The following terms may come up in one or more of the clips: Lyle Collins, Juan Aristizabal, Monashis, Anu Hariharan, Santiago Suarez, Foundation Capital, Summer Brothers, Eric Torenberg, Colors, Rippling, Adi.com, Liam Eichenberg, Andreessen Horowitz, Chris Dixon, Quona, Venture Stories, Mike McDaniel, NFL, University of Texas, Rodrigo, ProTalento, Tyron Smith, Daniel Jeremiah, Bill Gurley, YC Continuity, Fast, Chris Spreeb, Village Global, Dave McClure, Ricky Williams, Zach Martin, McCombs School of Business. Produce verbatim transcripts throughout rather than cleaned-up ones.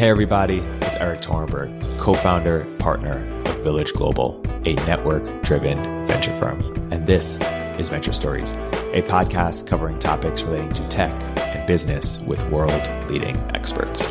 Hey everybody, it's Eric Torenberg, co-founder, partner of Village Global, a network-driven venture firm. And this is Venture Stories, a podcast covering topics relating to tech and business with world-leading experts.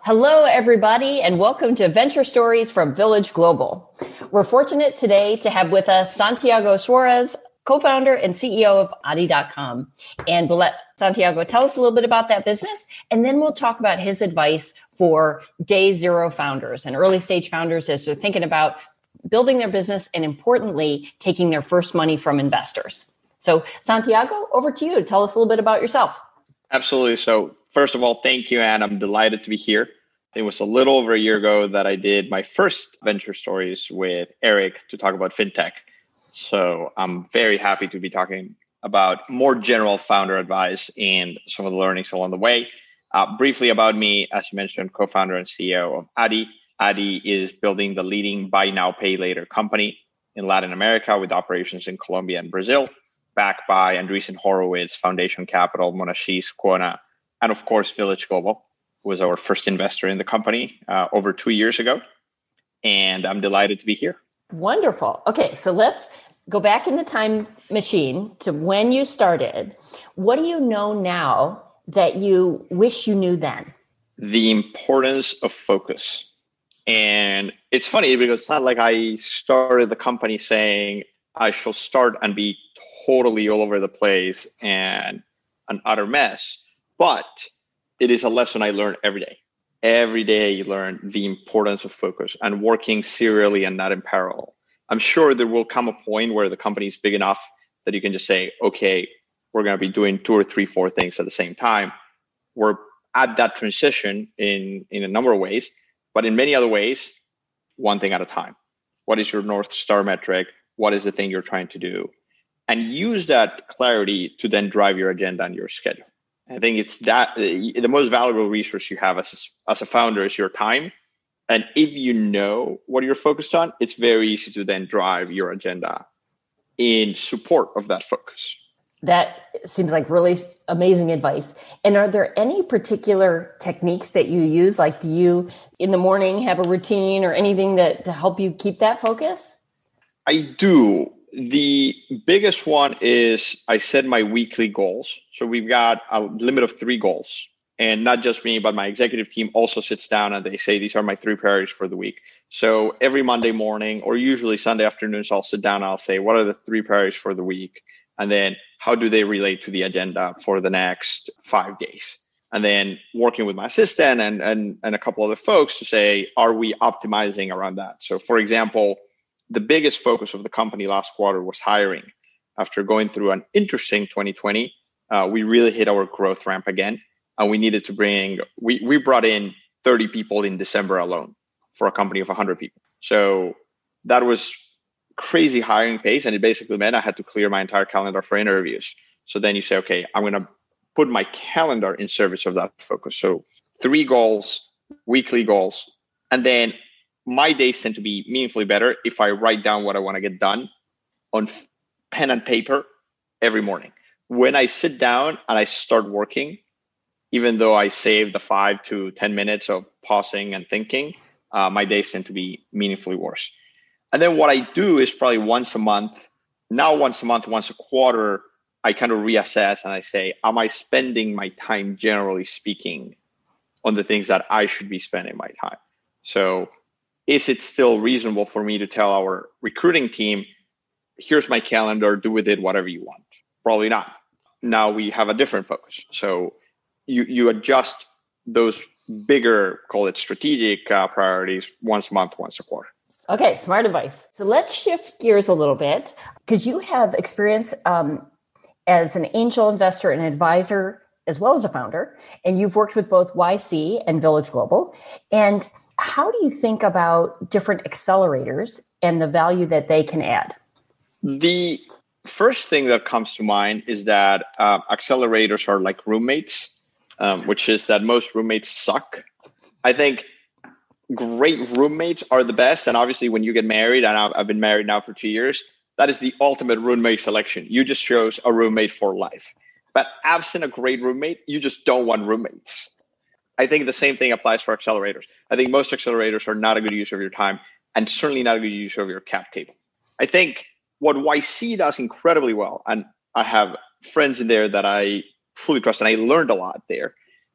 Hello, everybody, and welcome to Venture Stories from Village Global. We're fortunate today to have with us Santiago Suarez, co-founder and C E O of Adi dot com. And we'll let Santiago tell us a little bit about that business, and then we'll talk about his advice for day zero founders and early stage founders as they're thinking about building their business and, importantly, taking their first money from investors. So, Santiago, over to you. Tell us a little bit about yourself. Absolutely. So, first of all, thank you, Anne. I'm delighted to be here. It was a little over a year ago that I did my first Venture Stories with Eric to talk about fintech. So I'm very happy to be talking about more general founder advice and some of the learnings along the way. Uh, briefly about me, as you mentioned, co-founder and C E O of Adi. Adi is building the leading buy now, pay later company in Latin America with operations in Colombia and Brazil, backed by Andreessen Horowitz, Foundation Capital, Monashis, Quona, and of course, Village Global, who was our first investor in the company uh, over two years ago. And I'm delighted to be here. Wonderful. Okay, so let's go back in the time machine to when you started. What do you know now that you wish you knew then? The importance of focus. And it's funny because it's not like I started the company saying I shall start and be totally all over the place and an utter mess, but it is a lesson I learn every day. Every day you learn the importance of focus and working serially and not in parallel. I'm sure there will come a point where the company is big enough that you can just say, okay, we're going to be doing two or three, four things at the same time. We're at that transition in, in a number of ways, but in many other ways, one thing at a time. What is your North Star metric? What is the thing you're trying to do? And use that clarity to then drive your agenda and your schedule. I think it's that the most valuable resource you have as a, as a founder is your time. And if you know what you're focused on, it's very easy to then drive your agenda in support of that focus. That seems like really amazing advice. And are there any particular techniques that you use? Like, do you in the morning have a routine or anything that to help you keep that focus? I do. The biggest one is I set my weekly goals. So we've got a limit of three goals. And not just me, but my executive team also sits down and they say, these are my three priorities for the week. So every Monday morning or usually Sunday afternoons, I'll sit down and I'll say, what are the three priorities for the week? And then how do they relate to the agenda for the next five days? And then working with my assistant and, and, and a couple other folks to say, are we optimizing around that? So for example, the biggest focus of the company last quarter was hiring. After going through an interesting twenty twenty, uh, we really hit our growth ramp again. And we needed to bring, we, we brought in thirty people in December alone for a company of one hundred people. So that was crazy hiring pace. And it basically meant I had to clear my entire calendar for interviews. So then you say, okay, I'm going to put my calendar in service of that focus. So three goals, weekly goals, and then my days tend to be meaningfully better if I write down what I want to get done on f- pen and paper every morning. When I sit down and I start working, even though I save the five to ten minutes of pausing and thinking, uh, my days tend to be meaningfully worse. And then what I do is probably once a month, now once a month, once a quarter, I kind of reassess and I say, am I spending my time, generally speaking, on the things that I should be spending my time? So is it still reasonable for me to tell our recruiting team, here's my calendar, do with it whatever you want? Probably not. Now we have a different focus. So you you adjust those bigger, call it strategic uh, priorities once a month, once a quarter. Okay, smart advice. So let's shift gears a little bit because you have experience um, as an angel investor and advisor as well as a founder, and you've worked with both Y C and Village Global. And how do you think about different accelerators and the value that they can add? The first thing that comes to mind is that uh, accelerators are like roommates, um, which is that most roommates suck. I think great roommates are the best. And obviously, when you get married, and I've, I've been married now for two years, that is the ultimate roommate selection. You just chose a roommate for life. But absent a great roommate, you just don't want roommates. I think the same thing applies for accelerators. I think most accelerators are not a good use of your time and certainly not a good use of your cap table. I think what Y C does incredibly well, and I have friends in there that I truly trust and I learned a lot there,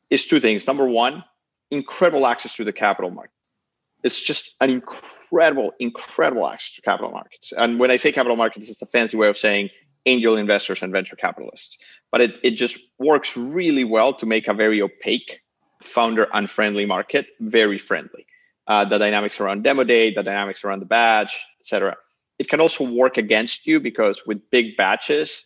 is two things. Number one, incredible access to the capital market. It's just an incredible, incredible access to capital markets. And when I say capital markets, it's a fancy way of saying angel investors and venture capitalists. But it, it just works really well to make a very opaque, founder-unfriendly market very friendly. Uh, the dynamics around demo day, the dynamics around the batch, et cetera. It can also work against you because with big batches,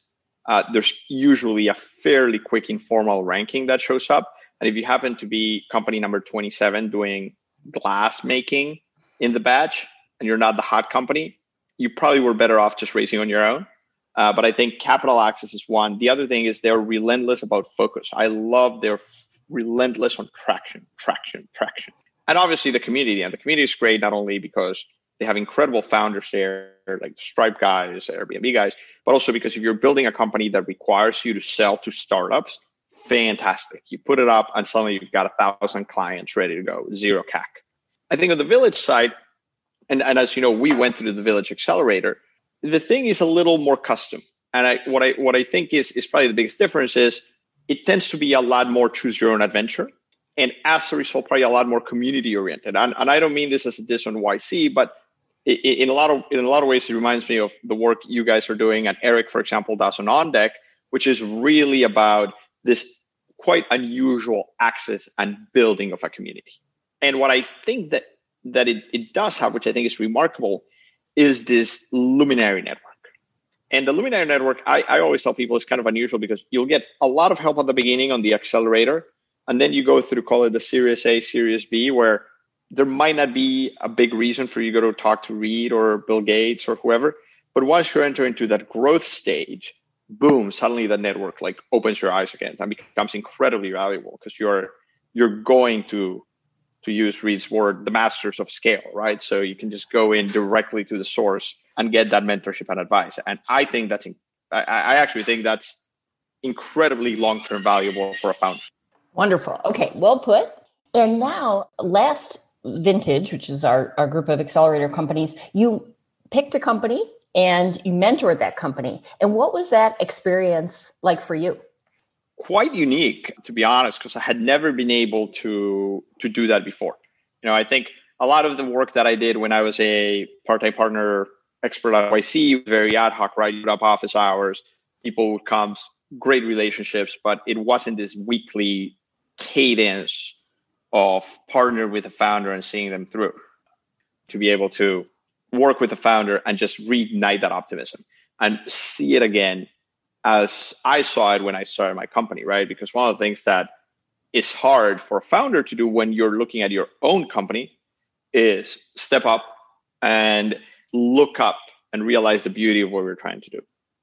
uh, there's usually a fairly quick informal ranking that shows up. And if you happen to be company number twenty-seven doing glass making in the batch and you're not the hot company, you probably were better off just raising on your own. Uh, but I think capital access is one. The other thing is they're relentless about focus. I love their f- relentless on traction, traction, traction. And obviously the community. And the community is great not only because they have incredible founders there, like the Stripe guys, Airbnb guys, but also because if you're building a company that requires you to sell to startups, fantastic. You put it up and suddenly you've got a thousand clients ready to go, zero C A C. I think on the Village side, and, and as you know, we went through the Village Accelerator, the thing is a little more custom. And I, what I what I think is, is probably the biggest difference is it tends to be a lot more choose your own adventure. And as a result, probably a lot more community oriented. And, and I don't mean this as a diss on Y C, but it, it, in a lot of in a lot of ways, it reminds me of the work you guys are doing. And Eric, for example, does on OnDeck, which is really about this quite unusual access and building of a community. And what I think that that it, it does have, which I think is remarkable, is this luminary network. And the luminary network, I, I always tell people, is kind of unusual because you'll get a lot of help at the beginning on the accelerator. And then you go through, call it the Series A, Series B, where there might not be a big reason for you to go to talk to Reed or Bill Gates or whoever. But once you enter into that growth stage, boom, suddenly the network like opens your eyes again and becomes incredibly valuable because you're you're going to, to use Reed's word, the masters of scale, right? So you can just go in directly to the source and get that mentorship and advice. And I think that's, I, I actually think that's incredibly long-term valuable for a founder. Wonderful. Okay, well put. And now, last vintage, which is our, our group of accelerator companies, you picked a company and you mentored that company. And what was that experience like for you? Quite unique, to be honest, because I had never been able to to do that before. You know, I think a lot of the work that I did when I was a part-time partner expert at Y C, very ad hoc, right? You put up office hours, people would come, great relationships, but it wasn't this weekly cadence of partner with a founder and seeing them through. To be able to work with a founder and just reignite that optimism and see it again as I saw it when I started my company, right? Because one of the things that is hard for a founder to do when you're looking at your own company is step up and look up and realize the beauty of what we're trying to do.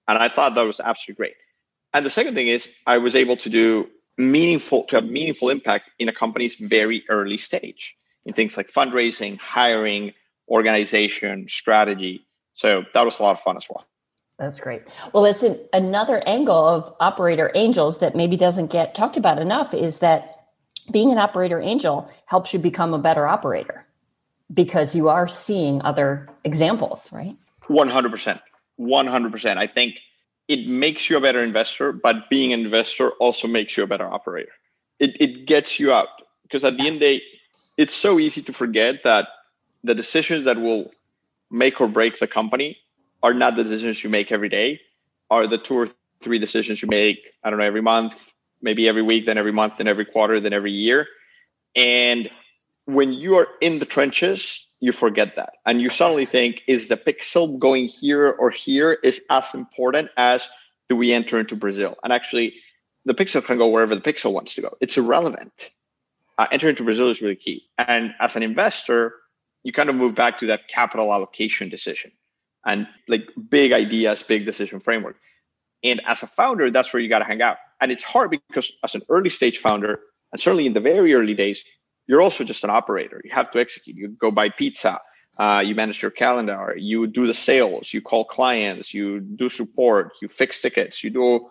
And I thought that was absolutely great. And the second thing is I was able to do meaningful, to have meaningful impact in a company's very early stage in things like fundraising, hiring, organization, strategy. So that was a lot of fun as well. That's great. Well, it's an, another angle of operator angels that maybe doesn't get talked about enough is that being an operator angel helps you become a better operator because you are seeing other examples, right? one hundred percent. one hundred percent. I think it makes you a better investor, but being an investor also makes you a better operator. It it gets you out because at yes. the end of the day, it's so easy to forget that the decisions that will make or break the company are not the decisions you make every day, are the two or three decisions you make, I don't know, every month, maybe every week, then every month, then every quarter, then every year. And when you are in the trenches, you forget that. And you suddenly think, is the pixel going here or here is as important as do we enter into Brazil? And actually, the pixel can go wherever the pixel wants to go. It's irrelevant. Uh, entering into Brazil is really key. And as an investor, you kind of move back to that capital allocation decision and like big ideas, big decision framework. And as a founder, that's where you got to hang out. And it's hard because as an early stage founder, and certainly in the very early days, you're also just an operator. You have to execute. You go buy pizza. Uh, you manage your calendar, you do the sales, you call clients, you do support, you fix tickets, you do,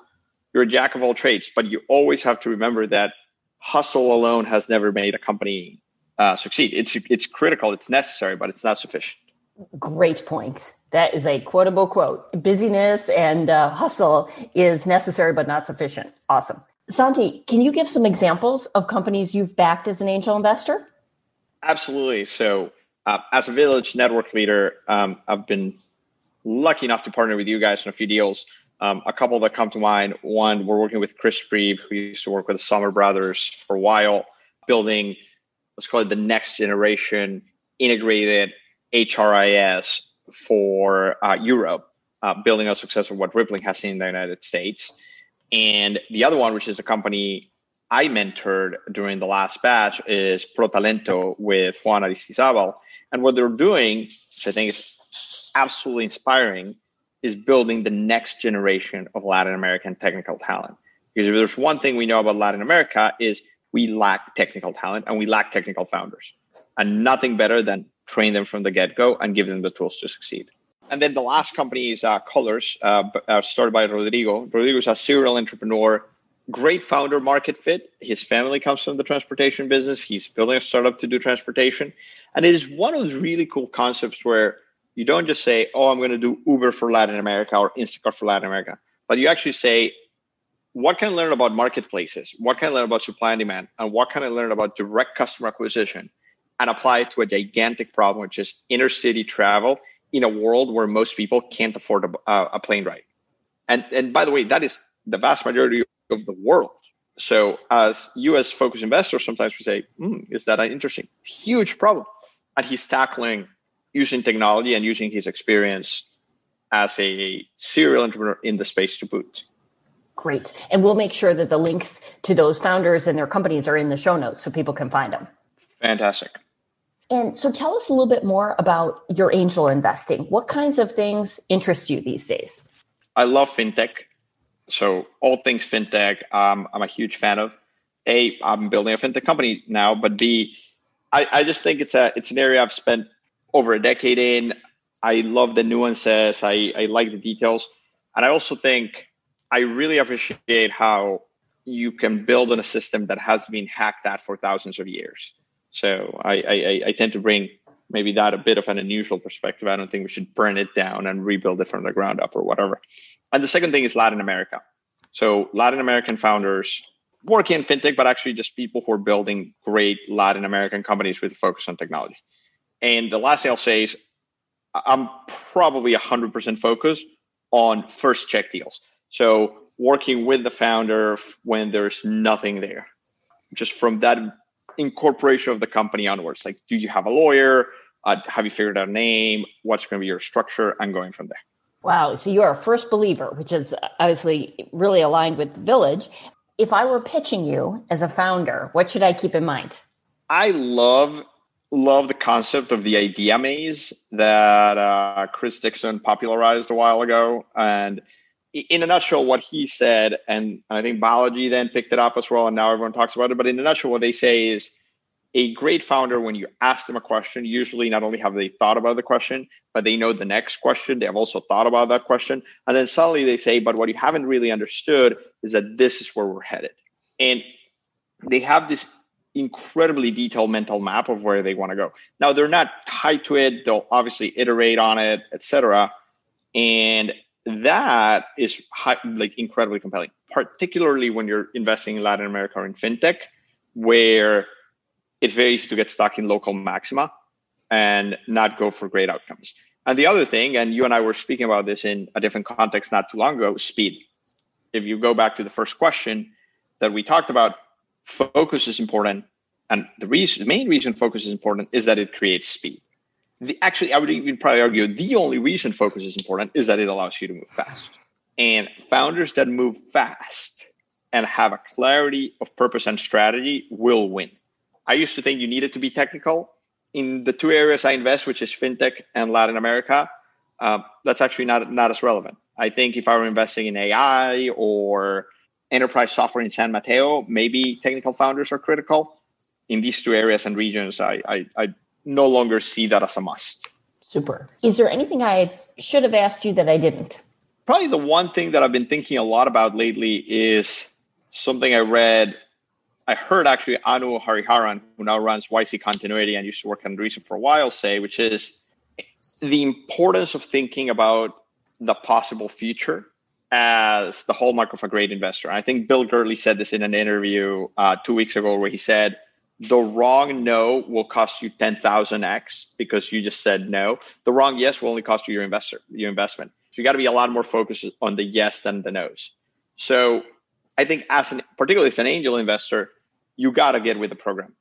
you're a jack of all trades, but you always have to remember that hustle alone has never made a company uh, succeed. It's, it's critical, it's necessary, but it's not sufficient. Great point. That is a quotable quote. Busyness and uh, hustle is necessary, but not sufficient. Awesome. Santi, can you give some examples of companies you've backed as an angel investor? Absolutely. So, Uh, as a Village network leader, um, I've been lucky enough to partner with you guys on a few deals. Um, a couple that come to mind. One, we're working with Chris Spreeb, who used to work with the Summer Brothers for a while, building, let's call it the next generation integrated H R I S for uh, Europe, uh, building a success of what Rippling has seen in the United States. And the other one, which is a company I mentored during the last batch, is ProTalento with Juan Aristizabal. And what they're doing, which I think is absolutely inspiring, is building the next generation of Latin American technical talent. Because if there's one thing we know about Latin America, is we lack technical talent and we lack technical founders. And nothing better than train them from the get-go and give them the tools to succeed. And then the last company is uh, Colors, uh, started by Rodrigo. Rodrigo is a serial entrepreneur, great founder market fit. His family comes from the transportation business. He's building a startup to do transportation. And it is one of those really cool concepts where you don't just say, oh, I'm going to do Uber for Latin America or Instacart for Latin America. But you actually say, what can I learn about marketplaces? What can I learn about supply and demand? And what can I learn about direct customer acquisition and apply it to a gigantic problem, which is inner city travel in a world where most people can't afford a, uh, a plane ride. And, and by the way, that is the vast majority of the world. So as U S focused investors, sometimes we say, hmm, is that an interesting, huge problem? And he's tackling using technology and using his experience as a serial entrepreneur in the space to boot. Great. And we'll make sure that the links to those founders and their companies are in the show notes so people can find them. Fantastic. And so tell us a little bit more about your angel investing. What kinds of things interest you these days? I love fintech. So all things fintech, um, I'm a huge fan of. A, I'm building a fintech company now, but B, I, I just think it's a it's an area I've spent over a decade in. I love the nuances. I, I like the details. And I also think I really appreciate how you can build on a system that has been hacked at for thousands of years. So I, I, I tend to bring maybe that a bit of an unusual perspective. I don't think we should burn it down and rebuild it from the ground up or whatever. And the second thing is Latin America. So Latin American founders working in fintech, but actually just people who are building great Latin American companies with a focus on technology. And the last thing I'll say is I'm probably one hundred percent focused on first check deals. So working with the founder when there's nothing there, just from that incorporation of the company onwards. Like, do you have a lawyer? Uh, have you figured out a name? What's going to be your structure? I'm going from there. Wow. So you're a first believer, which is obviously really aligned with Village. If I were pitching you as a founder, what should I keep in mind? I love, love the concept of the idea maze that uh, Chris Dixon popularized a while ago. And in a nutshell, what he said, and I think biology then picked it up as well, and now everyone talks about it. But in a nutshell, what they say is a great founder, when you ask them a question, usually not only have they thought about the question, but they know the next question. They have also thought about that question. And then suddenly they say, but what you haven't really understood is that this is where we're headed. And they have this incredibly detailed mental map of where they want to go. Now, they're not tied to it. They'll obviously iterate on it, et cetera. And that is high, like incredibly compelling, particularly when you're investing in Latin America or in fintech, where it's very easy to get stuck in local maxima and not go for great outcomes. And the other thing, and you and I were speaking about this in a different context not too long ago, speed. If you go back to the first question that we talked about, focus is important. And the reason, the main reason focus is important is that it creates speed. The, actually, I would even probably argue the only reason focus is important is that it allows you to move fast. And founders that move fast and have a clarity of purpose and strategy will win. I used to think you needed to be technical. In the two areas I invest, which is fintech and Latin America, uh, that's actually not, not as relevant. I think if I were investing in A I or enterprise software in San Mateo, maybe technical founders are critical. In these two areas and regions, I I, I no longer see that as a must. Super. Is there anything I should have asked you that I didn't? Probably the one thing that I've been thinking a lot about lately is something I read. I heard actually Anu Hariharan, who now runs Y C Continuity and used to work on Andreessen for a while, say, which is the importance of thinking about the possible future as the hallmark of a great investor. And I think Bill Gurley said this in an interview uh, two weeks ago where he said, the wrong no will cost you ten thousand X because you just said no. The wrong yes will only cost you your investor, your investment. So you got to be a lot more focused on the yes than the no's. So I think as an, particularly as an angel investor, you got to get with the program.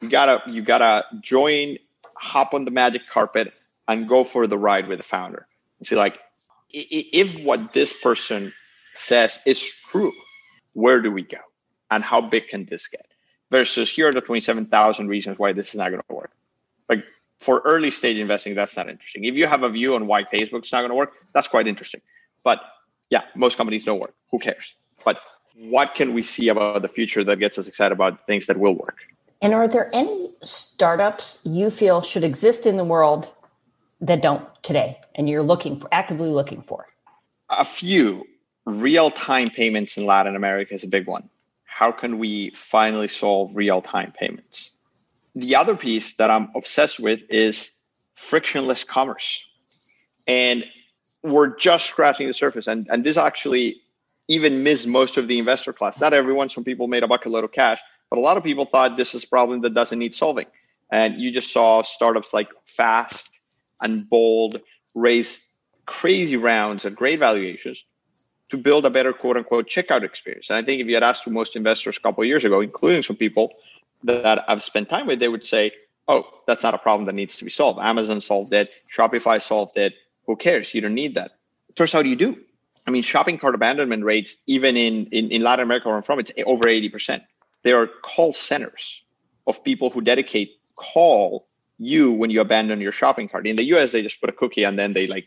You gotta, you gotta join, hop on the magic carpet and go for the ride with the founder. And see, like, if what this person says is true, where do we go? And how big can this get? Versus here are the twenty-seven thousand reasons why this is not going to work. Like, for early stage investing, that's not interesting. If you have a view on why Facebook's not going to work, that's quite interesting. But yeah, most companies don't work. Who cares? But what can we see about the future that gets us excited about things that will work? And are there any startups you feel should exist in the world that don't today and you're looking for, actively looking for? A few. Real-time payments in Latin America is a big one. How can we finally solve real-time payments? The other piece that I'm obsessed with is frictionless commerce. And we're just scratching the surface. And, and this actually even missed most of the investor class. Not everyone. Some people made a bucket load of cash, but a lot of people thought this is a problem that doesn't need solving. And you just saw startups like Fast and Bold raise crazy rounds at great valuations to build a better quote-unquote checkout experience. And I think if you had asked most investors a couple of years ago, including some people that I've spent time with, they would say, oh, that's not a problem that needs to be solved. Amazon solved it. Shopify solved it. Who cares? You don't need that. It turns out you do. I mean, shopping cart abandonment rates, even in, in, in Latin America where I'm from, it's over eighty percent. There are call centers of people who dedicate call you when you abandon your shopping cart. In the U S, they just put a cookie and then they like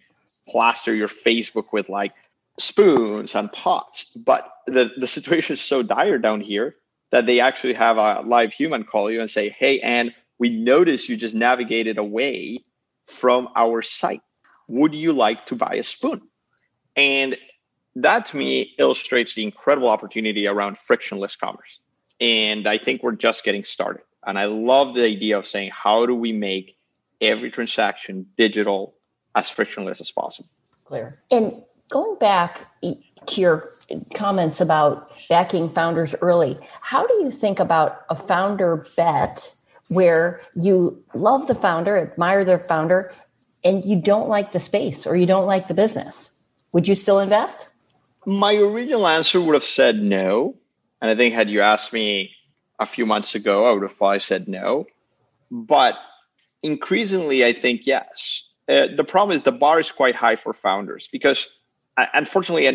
plaster your Facebook with like spoons and pots. But the, the situation is so dire down here that they actually have a live human call you and say, hey, Anne, we noticed you just navigated away from our site. Would you like to buy a spoon? And that to me illustrates the incredible opportunity around frictionless commerce. And I think we're just getting started. And I love the idea of saying, how do we make every transaction digital as frictionless as possible? Clear. And going back to your comments about backing founders early, how do you think about a founder bet where you love the founder, admire their founder, and you don't like the space or you don't like the business? Would you still invest? My original answer would have said no. And I think had you asked me a few months ago, I would have probably said no. But increasingly, I think yes. Uh, the problem is the bar is quite high for founders because, I, unfortunately,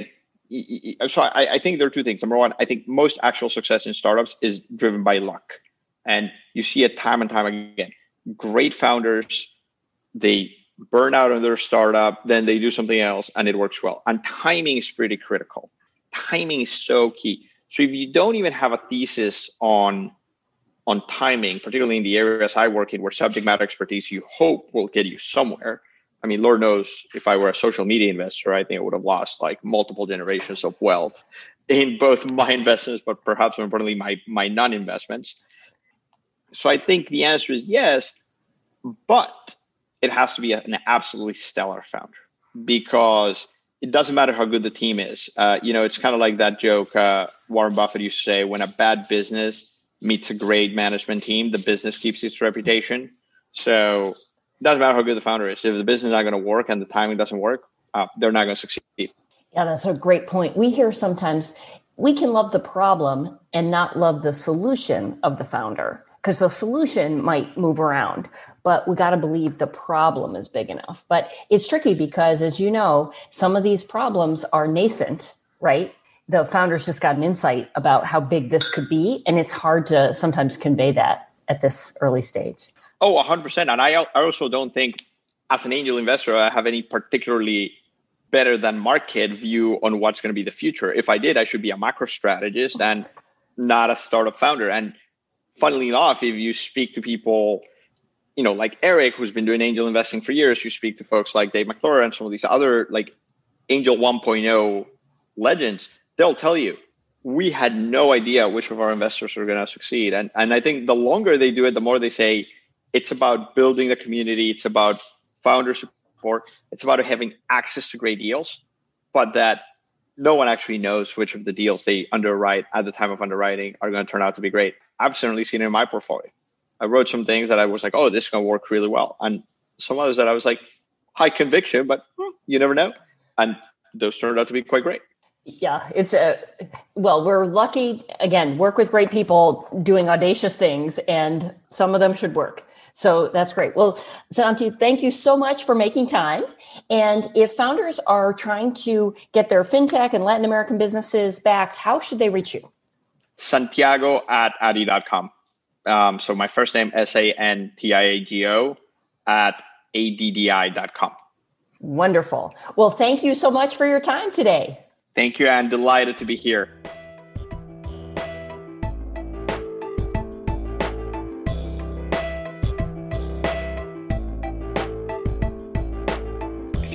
and so I, I think there are two things. Number one, I think most actual success in startups is driven by luck. And you see it time and time again. Great founders, they burn out on their startup, then they do something else, and it works well. And timing is pretty critical. Timing is so key. So if you don't even have a thesis on, on timing, particularly in the areas I work in where subject matter expertise you hope will get you somewhere. I mean, Lord knows if I were a social media investor, I think I would have lost like multiple generations of wealth in both my investments, but perhaps more importantly, my, my non-investments. So I think the answer is yes, but it has to be an absolutely stellar founder because it doesn't matter how good the team is. Uh, you know, it's kind of like that joke uh, Warren Buffett used to say, when a bad business meets a great management team, the business keeps its reputation. So it doesn't matter how good the founder is. If the business is not going to work and the timing doesn't work, uh, they're not going to succeed. Yeah, that's a great point. We hear sometimes we can love the problem and not love the solution of the founder because the solution might move around, but we got to believe the problem is big enough. But it's tricky because, as you know, some of these problems are nascent, right? The founders just got an insight about how big this could be, and it's hard to sometimes convey that at this early stage. Oh, one hundred percent. And I, I also don't think, as an angel investor, I have any particularly better than market view on what's going to be the future. If I did, I should be a macro strategist and not a startup founder. And funnily enough, if you speak to people you know, like Eric, who's been doing angel investing for years, you speak to folks like Dave McClure and some of these other like Angel one point oh legends, they'll tell you, we had no idea which of our investors are going to succeed. And, and I think the longer they do it, the more they say, it's about building the community. It's about founder support. It's about having access to great deals, but that no one actually knows which of the deals they underwrite at the time of underwriting are going to turn out to be great. I've certainly seen it in my portfolio. I wrote some things that I was like, oh, this is going to work really well. And some others that I was like, high conviction, but hmm, you never know. And those turned out to be quite great. Yeah, it's a, well, we're lucky, again, work with great people doing audacious things, and some of them should work. So that's great. Well, Santi, thank you so much for making time. And if founders are trying to get their fintech and Latin American businesses backed, how should they reach you? Santiago at Adi dot com. Um, so my first name, S A N T I A G O at A D D I dot com. Wonderful. Well, thank you so much for your time today. Thank you. I'm delighted to be here. If